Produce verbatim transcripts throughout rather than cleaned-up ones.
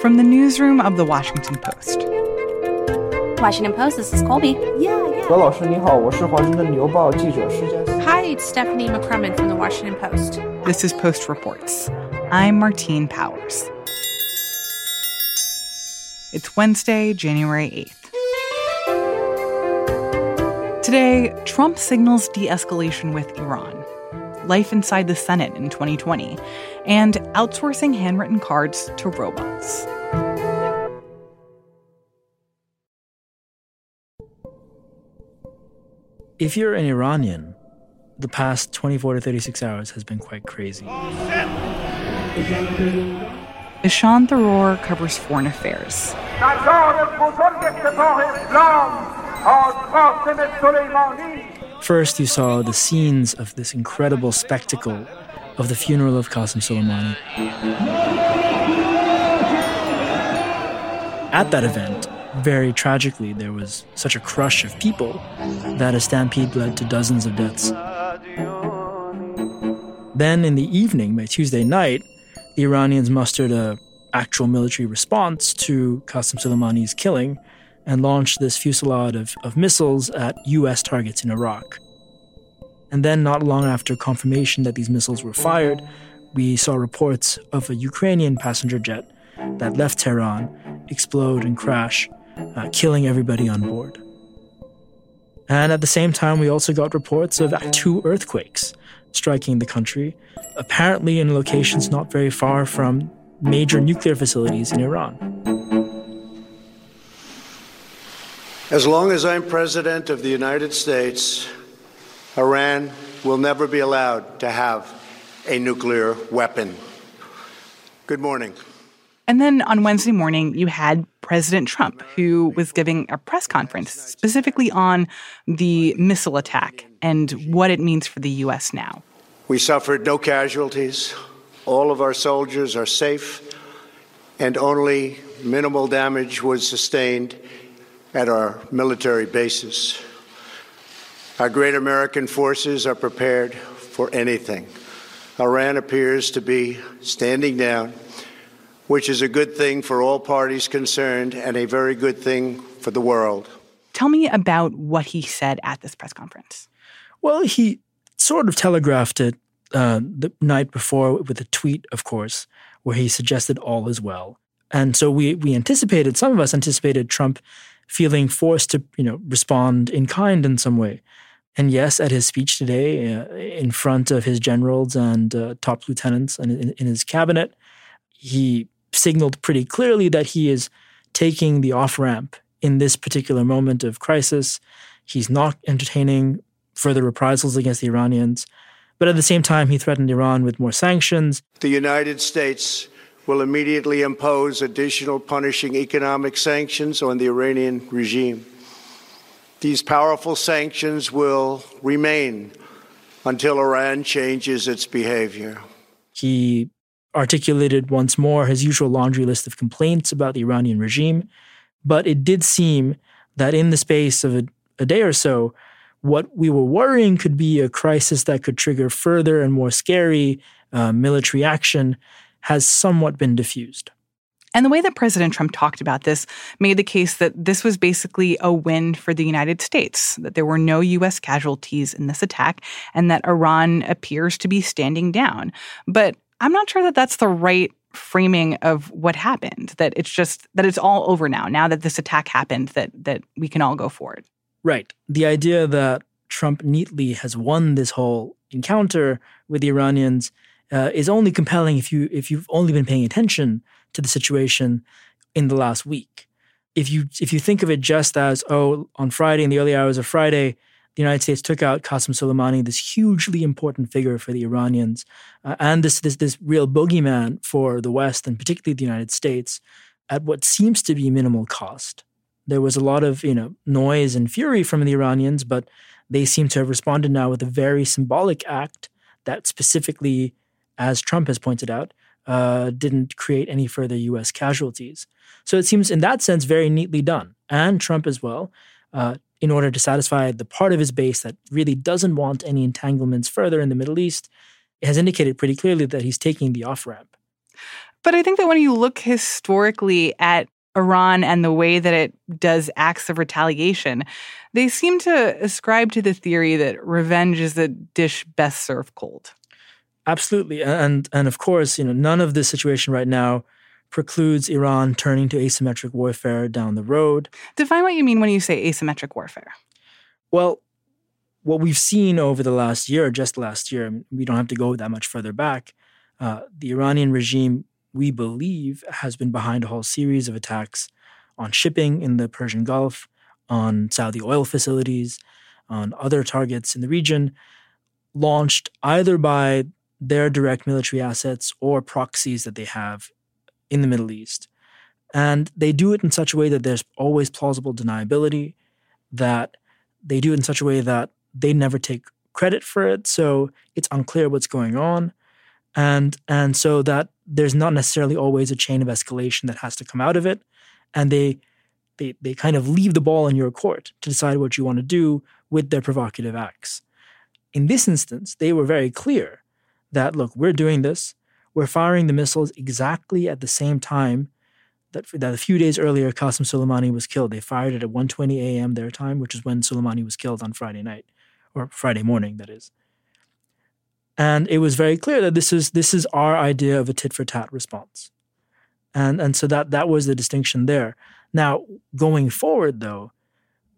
From the newsroom of The Washington Post. Washington Post, this is Colby. Yeah, yeah. 何老师你好,我是华盛顿邮报记者施嘉欣. Hi, it's Stephanie McCrumman from The Washington Post. This is Post Reports. I'm Martine Powers. It's Wednesday, January eighth. Today, Trump signals de-escalation with Iran, life inside the Senate in twenty twenty, and outsourcing handwritten cards to robots. If you're an Iranian, the past twenty-four to thirty-six hours has been quite crazy. Oh, Ishaan Tharoor covers foreign affairs. First, you saw the scenes of this incredible spectacle of the funeral of Qasem Soleimani. At that event, very tragically, there was such a crush of people that a stampede led to dozens of deaths. Then in the evening, by Tuesday night, the Iranians mustered an actual military response to Qasem Soleimani's killing and launched this fusillade of, of missiles at U S targets in Iraq. And then, not long after confirmation that these missiles were fired, we saw reports of a Ukrainian passenger jet that left Tehran explode and crash, uh, killing everybody on board. And at the same time, we also got reports of two earthquakes striking the country, apparently in locations not very far from major nuclear facilities in Iran. As long as I'm president of the United States, Iran will never be allowed to have a nuclear weapon. Good morning. And then on Wednesday morning, you had President Trump, who was giving a press conference specifically on the missile attack and what it means for the U S now. We suffered no casualties. All of our soldiers are safe, and only minimal damage was sustained at our military bases. Our great American forces are prepared for anything. Iran appears to be standing down, which is a good thing for all parties concerned and a very good thing for the world. Tell me about what he said at this press conference. Well, he sort of telegraphed it uh, the night before with a tweet, of course, where he suggested all is well. And so we we anticipated, some of us anticipated Trump feeling forced to, you know, respond in kind in some way. And yes, at his speech today, uh, in front of his generals and uh, top lieutenants and in, in his cabinet, he signaled pretty clearly that he is taking the off-ramp in this particular moment of crisis. He's not entertaining further reprisals against the Iranians. But at the same time, he threatened Iran with more sanctions. The United States will immediately impose additional punishing economic sanctions on the Iranian regime. These powerful sanctions will remain until Iran changes its behavior. He articulated once more his usual laundry list of complaints about the Iranian regime. But it did seem that in the space of a, a day or so, what we were worrying could be a crisis that could trigger further and more scary uh, military action has somewhat been diffused. And the way that President Trump talked about this made the case that this was basically a win for the United States, that there were no U S casualties in this attack, and that Iran appears to be standing down. But I'm not sure that that's the right framing of what happened, that it's just that it's all over now, now that this attack happened, that that we can all go forward. Right. The idea that Trump neatly has won this whole encounter with the Iranians uh, is only compelling if, you, if you've only been paying attention to the situation in the last week. If you, if you think of it just as, oh, on Friday, in the early hours of Friday, the United States took out Qasem Soleimani, this hugely important figure for the Iranians, uh, and this, this this real boogeyman for the West, and particularly the United States, at what seems to be minimal cost. There was a lot of, you know, noise and fury from the Iranians, but they seem to have responded now with a very symbolic act that specifically, as Trump has pointed out, uh, didn't create any further U S casualties. So it seems in that sense very neatly done. And Trump as well, uh, in order to satisfy the part of his base that really doesn't want any entanglements further in the Middle East, has indicated pretty clearly that he's taking the off-ramp. But I think that when you look historically at Iran and the way that it does acts of retaliation, they seem to ascribe to the theory that revenge is a dish best served cold. Absolutely. And and of course, you know, none of this situation right now precludes Iran turning to asymmetric warfare down the road. Define what you mean when you say asymmetric warfare. Well, what we've seen over the last year, just last year, we don't have to go that much further back, uh, the Iranian regime, we believe, has been behind a whole series of attacks on shipping in the Persian Gulf, on Saudi oil facilities, on other targets in the region, launched either by their direct military assets or proxies that they have in the Middle East. And they do it in such a way that there's always plausible deniability, that they do it in such a way that they never take credit for it, so it's unclear what's going on. And and so that there's not necessarily always a chain of escalation that has to come out of it. And they they they kind of leave the ball in your court to decide what you want to do with their provocative acts. In this instance, they were very clear that, look, we're doing this. We're firing the missiles exactly at the same time that, that a few days earlier Qasem Soleimani was killed. They fired it at one twenty a.m. their time, which is when Soleimani was killed on Friday night, or Friday morning, that is. And it was very clear that this is this is our idea of a tit-for-tat response. And and so that, that was the distinction there. Now, going forward, though,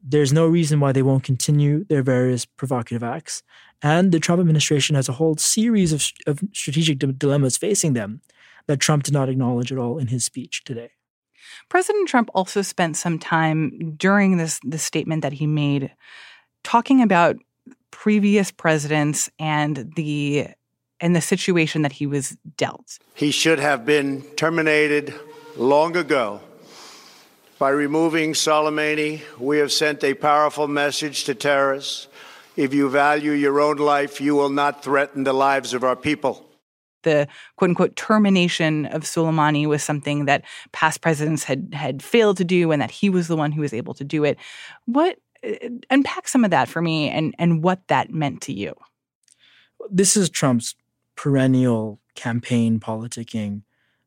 there's no reason why they won't continue their various provocative acts. And the Trump administration has a whole series of, of strategic d- dilemmas facing them that Trump did not acknowledge at all in his speech today. President Trump also spent some time during this, this statement that he made talking about previous presidents and the and the situation that he was dealt. He should have been terminated long ago. By removing Soleimani, we have sent a powerful message to terrorists. If you value your own life, you will not threaten the lives of our people. The quote-unquote termination of Soleimani was something that past presidents had, had failed to do and that he was the one who was able to do it. What, unpack some of that for me and, and what that meant to you. This is Trump's perennial campaign politicking.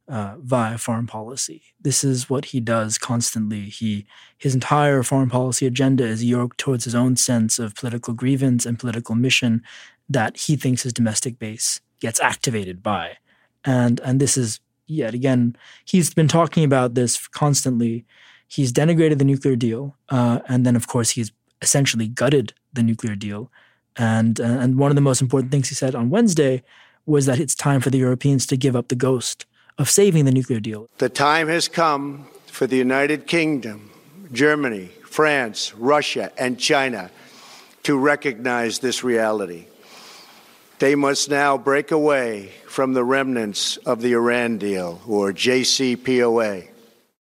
Uh, via foreign policy. This is what he does constantly. He, his entire foreign policy agenda is yoked towards his own sense of political grievance and political mission that he thinks his domestic base gets activated by. And, and this is, yet again, he's been talking about this constantly. He's denigrated the nuclear deal. Uh, and then, of course, he's essentially gutted the nuclear deal. And, uh, and one of the most important things he said on Wednesday was that it's time for the Europeans to give up the ghost of saving the nuclear deal. The time has come for the United Kingdom, Germany, France, Russia, and China to recognize this reality. They must now break away from the remnants of the Iran deal, or J C P O A.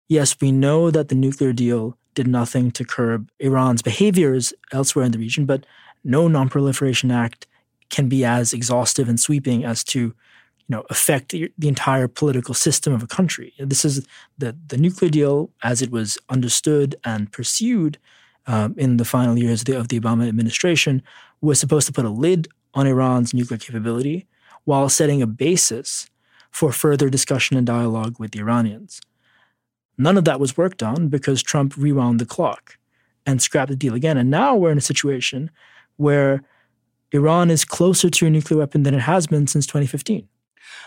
Yes, we know that the nuclear deal did nothing to curb Iran's behaviors elsewhere in the region, but no Non-Proliferation Act can be as exhaustive and sweeping as to you know, affect the entire political system of a country. This is the, the nuclear deal as it was understood and pursued um, in the final years of the, of the Obama administration was supposed to put a lid on Iran's nuclear capability while setting a basis for further discussion and dialogue with the Iranians. None of that was worked on because Trump rewound the clock and scrapped the deal again. And now we're in a situation where Iran is closer to a nuclear weapon than it has been since twenty fifteen.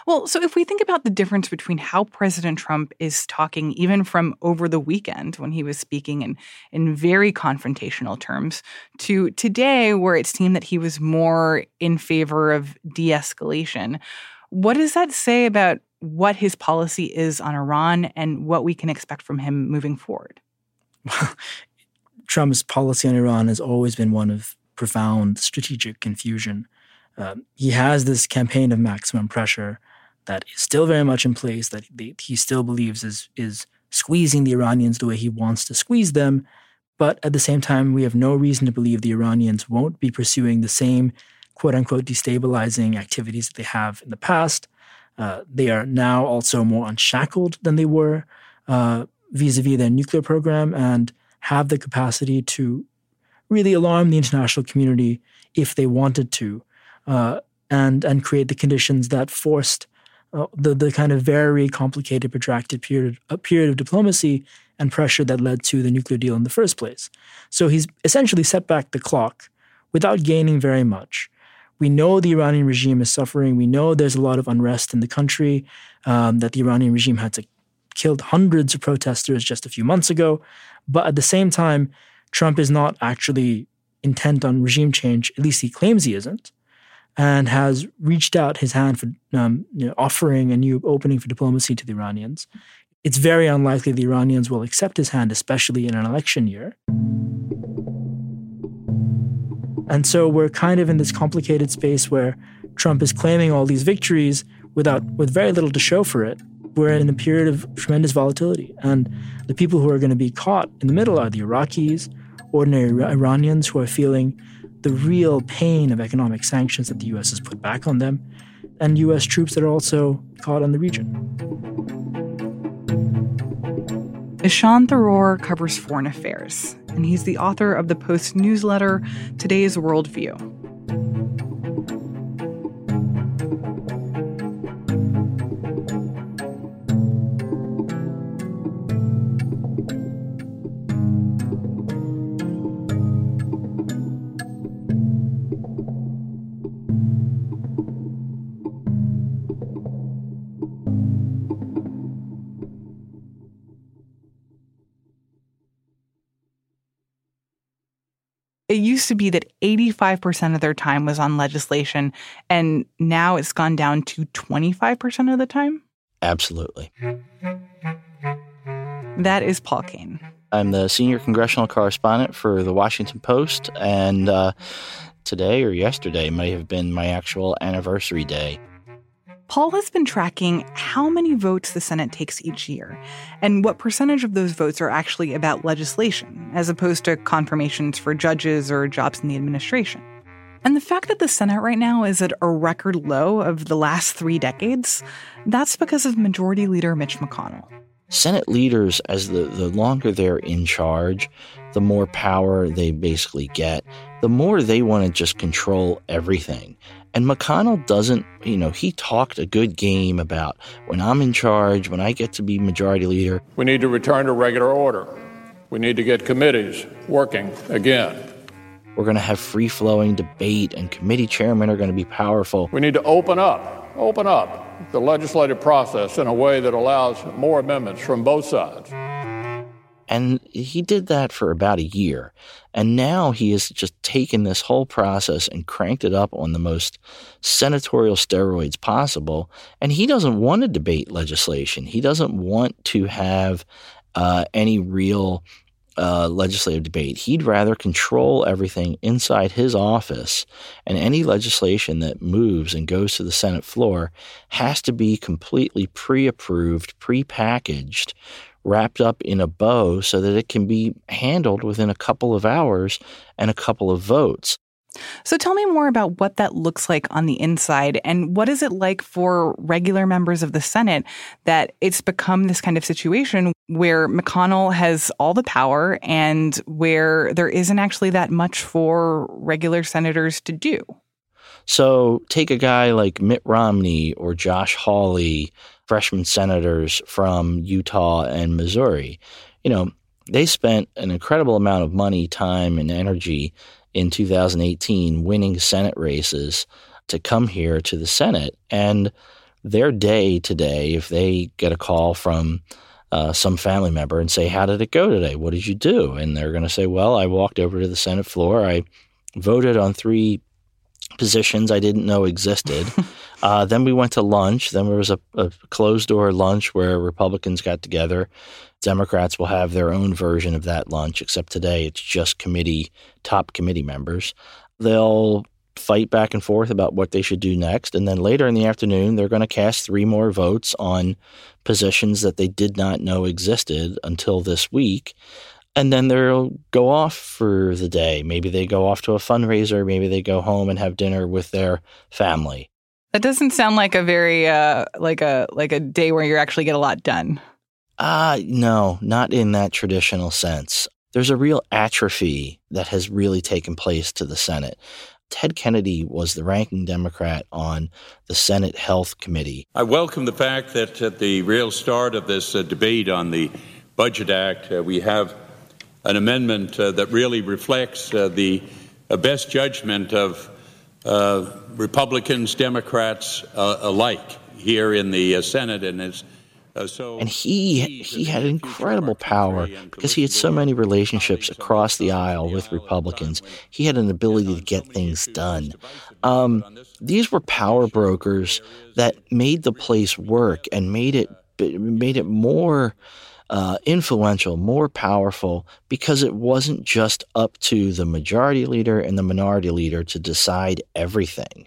Well, so if we think about the difference between how President Trump is talking, even from over the weekend when he was speaking in, in very confrontational terms, to today where it seemed that he was more in favor of de-escalation, what does that say about what his policy is on Iran and what we can expect from him moving forward? Well, Trump's policy on Iran has always been one of profound strategic confusion. Um, he has this campaign of maximum pressure that is still very much in place, that he, he still believes is is squeezing the Iranians the way he wants to squeeze them. But at the same time, we have no reason to believe the Iranians won't be pursuing the same quote-unquote destabilizing activities that they have in the past. Uh, they are now also more unshackled than they were uh, vis-a-vis their nuclear program and have the capacity to really alarm the international community if they wanted to. Uh, and and create the conditions that forced uh, the the kind of very complicated, protracted period uh, period of diplomacy and pressure that led to the nuclear deal in the first place. So he's essentially set back the clock without gaining very much. We know the Iranian regime is suffering. We know there's a lot of unrest in the country, um, that the Iranian regime had to killed hundreds of protesters just a few months ago. But at the same time, Trump is not actually intent on regime change, at least he claims he isn't, and has reached out his hand for um, you know, offering a new opening for diplomacy to the Iranians. It's very unlikely the Iranians will accept his hand, especially in an election year. And so we're kind of in this complicated space where Trump is claiming all these victories without, with very little to show for it. We're in a period of tremendous volatility. And the people who are going to be caught in the middle are the Iraqis, ordinary Iranians who are feeling the real pain of economic sanctions that the U S has put back on them, and U S troops that are also caught in the region. Ishaan Tharoor covers foreign affairs, and he's the author of the Post newsletter, Today's Worldview. It used to be that eighty-five percent of their time was on legislation, and now it's gone down to twenty-five percent of the time? Absolutely. That is Paul Kane. I'm the senior congressional correspondent for The Washington Post, and uh, today or yesterday may have been my actual anniversary day. Paul has been tracking how many votes the Senate takes each year and what percentage of those votes are actually about legislation, as opposed to confirmations for judges or jobs in the administration. And the fact that the Senate right now is at a record low of the last three decades, that's because of Majority Leader Mitch McConnell. Senate leaders, as the, the longer they're in charge, the more power they basically get, the more they want to just control everything. And McConnell doesn't, you know, he talked a good game about when I'm in charge, when I get to be majority leader. We need to return to regular order. We need to get committees working again. We're going to have free-flowing debate, and committee chairmen are going to be powerful. We need to open up, open up the legislative process in a way that allows more amendments from both sides. And he did that for about a year. And now he has just taken this whole process and cranked it up on the most senatorial steroids possible. And he doesn't want to debate legislation. He doesn't want to have uh, any real uh, legislative debate. He'd rather control everything inside his office. And any legislation that moves and goes to the Senate floor has to be completely pre-approved, pre-packaged, wrapped up in a bow so that it can be handled within a couple of hours and a couple of votes. So tell me more about what that looks like on the inside, and what is it like for regular members of the Senate that it's become this kind of situation where McConnell has all the power and where there isn't actually that much for regular senators to do? So take a guy like Mitt Romney or Josh Hawley, freshman senators from Utah and Missouri. You know, they spent an incredible amount of money, time, and energy in two thousand eighteen winning Senate races to come here to the Senate. And their day today, if they get a call from uh, some family member and say, how did it go today? What did you do? And they're going to say, well, I walked over to the Senate floor. I voted on three positions I didn't know existed. Uh, then we went to lunch. Then there was a, a closed-door lunch where Republicans got together. Democrats will have their own version of that lunch, except today it's just committee, top committee members. They'll fight back and forth about what they should do next. And then later in the afternoon, they're going to cast three more votes on positions that they did not know existed until this week. And then they'll go off for the day. Maybe they go off to a fundraiser. Maybe they go home and have dinner with their family. That doesn't sound like a very uh, like a like a day where you actually get a lot done. Uh, no, not in that traditional sense. There's a real atrophy that has really taken place to the Senate. Ted Kennedy was the ranking Democrat on the Senate Health Committee. I welcome the fact that at the real start of this uh, debate on the Budget Act, uh, we have an amendment uh, that really reflects uh, the uh, best judgment of uh, Republicans, Democrats uh, alike here in the uh, Senate, and it's And he he had incredible power because he had so many relationships across the aisle with Republicans. He had an ability to get things done. Um, these were power brokers that made the place work and made it made it more uh, influential, more powerful, because it wasn't just up to the majority leader and the minority leader to decide everything.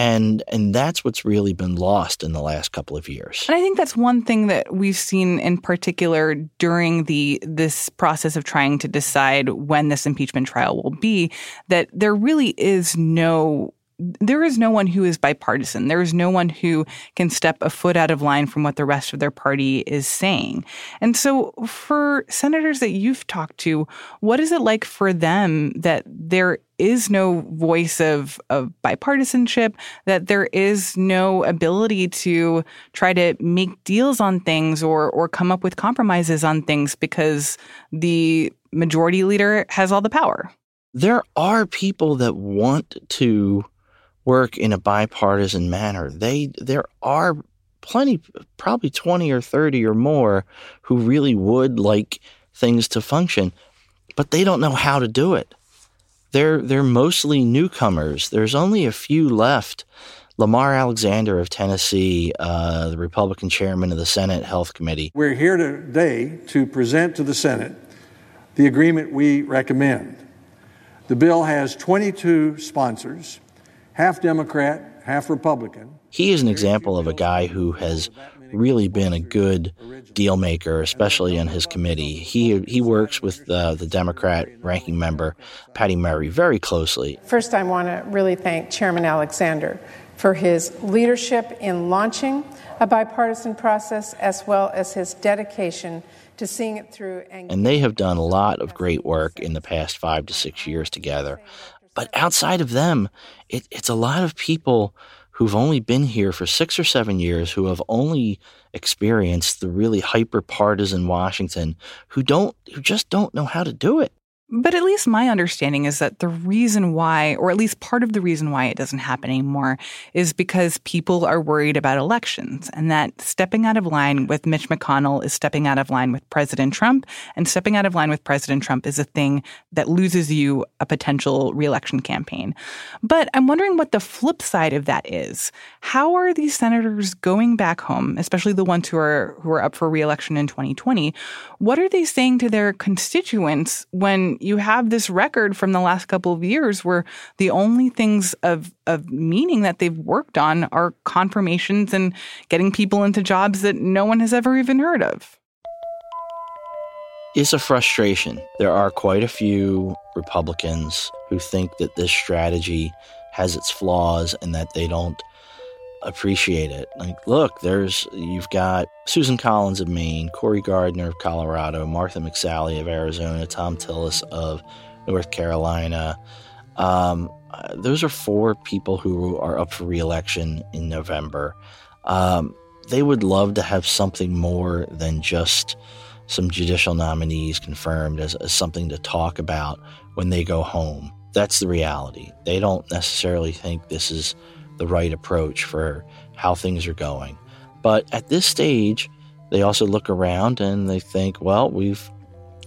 And and that's what's really been lost in the last couple of years. And I think that's one thing that we've seen in particular during the this process of trying to decide when this impeachment trial will be, that there really is no there is no one who is bipartisan. There is no one who can step a foot out of line from what the rest of their party is saying. And so for senators that you've talked to, what is it like for them that there is no voice of, of bipartisanship, that there is no ability to try to make deals on things or or come up with compromises on things because the majority leader has all the power? There are people that want to work in a bipartisan manner. They there are plenty, probably twenty or thirty or more, who really would like things to function, but they don't know how to do it. They're they're mostly newcomers. There's only a few left. Lamar Alexander of Tennessee, uh, the Republican chairman of the Senate Health Committee. We're here today to present to the Senate the agreement we recommend. The bill has twenty-two sponsors. Half Democrat, half Republican. He is an example of a guy who has really been a good deal maker, especially in his committee. He he works with uh, the Democrat ranking member, Patty Murray, very closely. First, I want to really thank Chairman Alexander for his leadership in launching a bipartisan process, as well as his dedication to seeing it through. And, and they have done a lot of great work in the past five to six years together. But outside of them, it, it's a lot of people who've only been here for six or seven years, who have only experienced the really hyper-partisan Washington, who don't, who just don't know how to do it. But at least my understanding is that the reason why, or at least part of the reason why it doesn't happen anymore, is because people are worried about elections, and that stepping out of line with Mitch McConnell is stepping out of line with President Trump, and stepping out of line with President Trump is a thing that loses you a potential reelection campaign. But I'm wondering what the flip side of that is. How are these senators going back home, especially the ones who are who are up for reelection in twenty twenty? What are they saying to their constituents when you have this record from the last couple of years where the only things of, of meaning that they've worked on are confirmations and getting people into jobs that no one has ever even heard of? It's a frustration. There are quite a few Republicans who think that this strategy has its flaws and that they don't appreciate it. Like, look, there's you've got Susan Collins of Maine, Cory Gardner of Colorado, Martha McSally of Arizona, Tom Tillis of North Carolina. Um, those are four people who are up for re-election in November. Um, they would love to have something more than just some judicial nominees confirmed as, as something to talk about when they go home. That's the reality. They don't necessarily think this is the right approach for how things are going. But at this stage, they also look around and they think, well, we've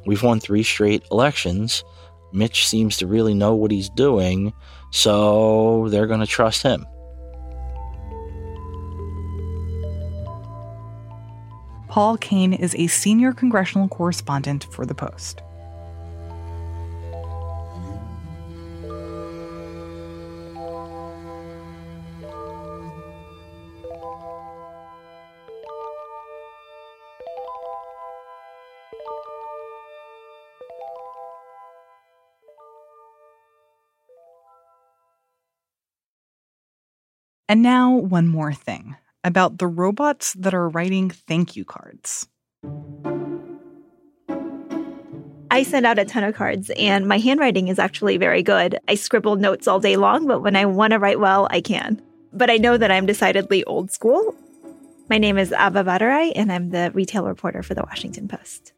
we've won three straight elections. Mitch seems to really know what he's doing, so they're going to trust him. Paul Kane is a senior congressional correspondent for The Post. And now one more thing about the robots that are writing thank you cards. I I send out a ton of cards, and my handwriting is actually very good. I scribble notes all day long, but when I want to write well, I can. But I know that I'm decidedly old school. My name is Abha Bhattarai, and I'm the retail reporter for The Washington Post.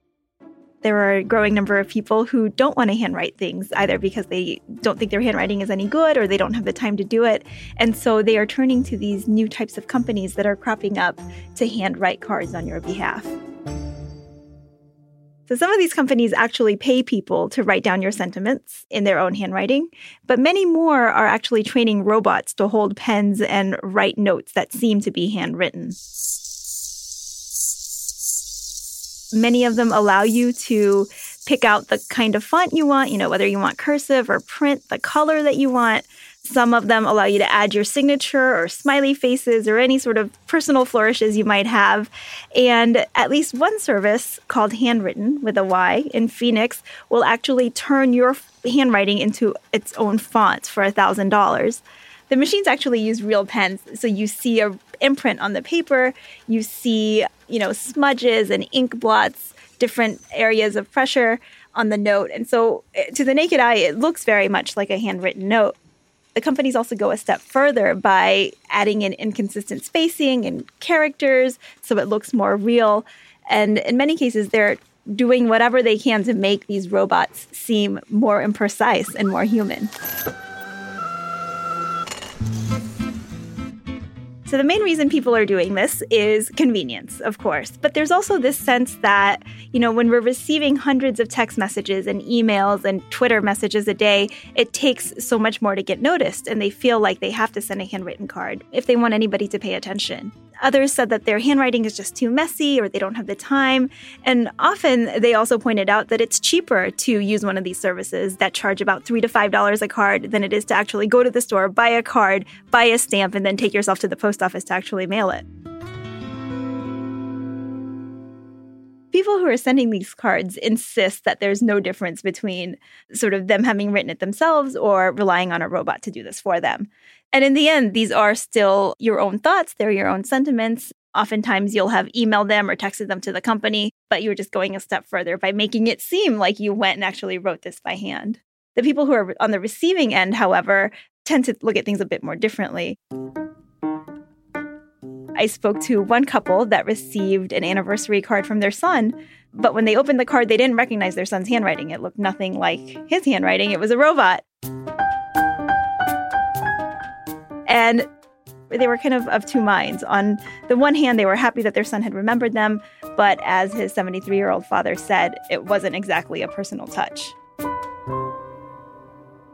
There are a growing number of people who don't want to handwrite things, either because they don't think their handwriting is any good or they don't have the time to do it. And so they are turning to these new types of companies that are cropping up to handwrite cards on your behalf. So some of these companies actually pay people to write down your sentiments in their own handwriting, but many more are actually training robots to hold pens and write notes that seem to be handwritten. Many of them allow you to pick out the kind of font you want, you know, whether you want cursive or print, the color that you want. Some of them allow you to add your signature or smiley faces or any sort of personal flourishes you might have. And at least one service called Handwritten, with a Y, in Phoenix will actually turn your handwriting into its own font for one thousand dollars. The machines actually use real pens, so you see an imprint on the paper, you see, you know, smudges and ink blots, different areas of pressure on the note. And so to the naked eye, it looks very much like a handwritten note. The companies also go a step further by adding in inconsistent spacing and characters so it looks more real. And in many cases, they're doing whatever they can to make these robots seem more imprecise and more human. So the main reason people are doing this is convenience, of course. But there's also this sense that, you know, when we're receiving hundreds of text messages and emails and Twitter messages a day, it takes so much more to get noticed, and they feel like they have to send a handwritten card if they want anybody to pay attention. Others said that their handwriting is just too messy or they don't have the time. And often they also pointed out that it's cheaper to use one of these services that charge about three dollars to five dollars a card than it is to actually go to the store, buy a card, buy a stamp, and then take yourself to the post office to actually mail it. People who are sending these cards insist that there's no difference between sort of them having written it themselves or relying on a robot to do this for them. And in the end, these are still your own thoughts. They're your own sentiments. Oftentimes, you'll have emailed them or texted them to the company, but you're just going a step further by making it seem like you went and actually wrote this by hand. The people who are on the receiving end, however, tend to look at things a bit more differently. I spoke to one couple that received an anniversary card from their son, but when they opened the card, they didn't recognize their son's handwriting. It looked nothing like his handwriting. It was a robot. And they were kind of of two minds. On the one hand, they were happy that their son had remembered them, but as his seventy-three-year-old father said, it wasn't exactly a personal touch.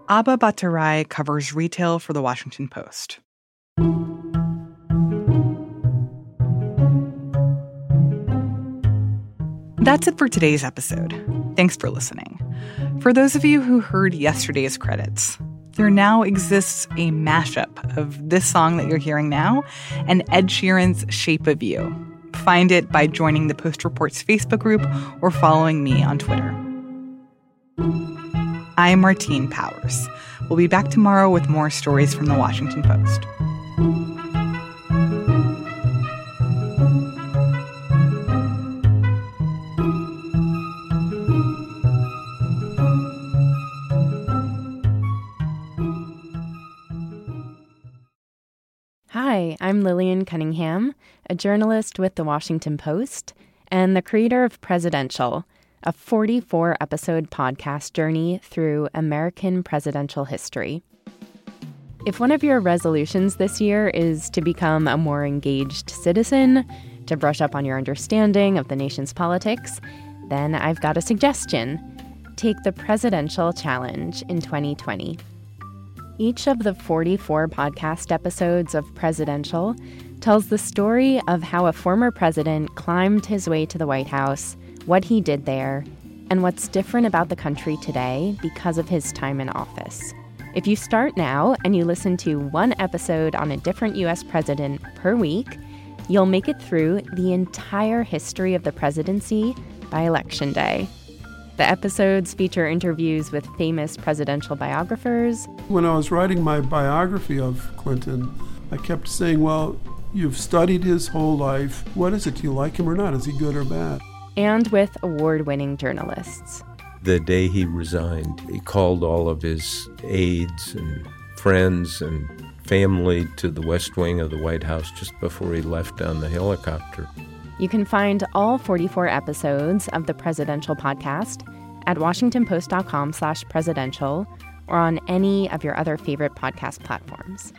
Abha Bhattarai covers retail for The Washington Post. That's it for today's episode. Thanks for listening. For those of you who heard yesterday's credits, there now exists a mashup of this song that you're hearing now and Ed Sheeran's Shape of You. Find it by joining the Post Report's Facebook group or following me on Twitter. I'm Martine Powers. We'll be back tomorrow with more stories from The Washington Post. Hi, I'm Lillian Cunningham, a journalist with The Washington Post and the creator of Presidential, a forty-four episode podcast journey through American presidential history. If one of your resolutions this year is to become a more engaged citizen, to brush up on your understanding of the nation's politics, then I've got a suggestion. Take the Presidential Challenge in twenty twenty. Each of the forty-four podcast episodes of Presidential tells the story of how a former president climbed his way to the White House, what he did there, and what's different about the country today because of his time in office. If you start now and you listen to one episode on a different U S president per week, you'll make it through the entire history of the presidency by Election Day. The episodes feature interviews with famous presidential biographers. When I was writing my biography of Clinton, I kept saying, well, you've studied his whole life. What is it? Do you like him or not? Is he good or bad? And with award-winning journalists. the day he resigned. He called all of his aides and friends and family to the West Wing of the White House just before he left on the helicopter. You can find all forty-four episodes of the Presidential podcast at washington post dot com slash presidential or on any of your other favorite podcast platforms.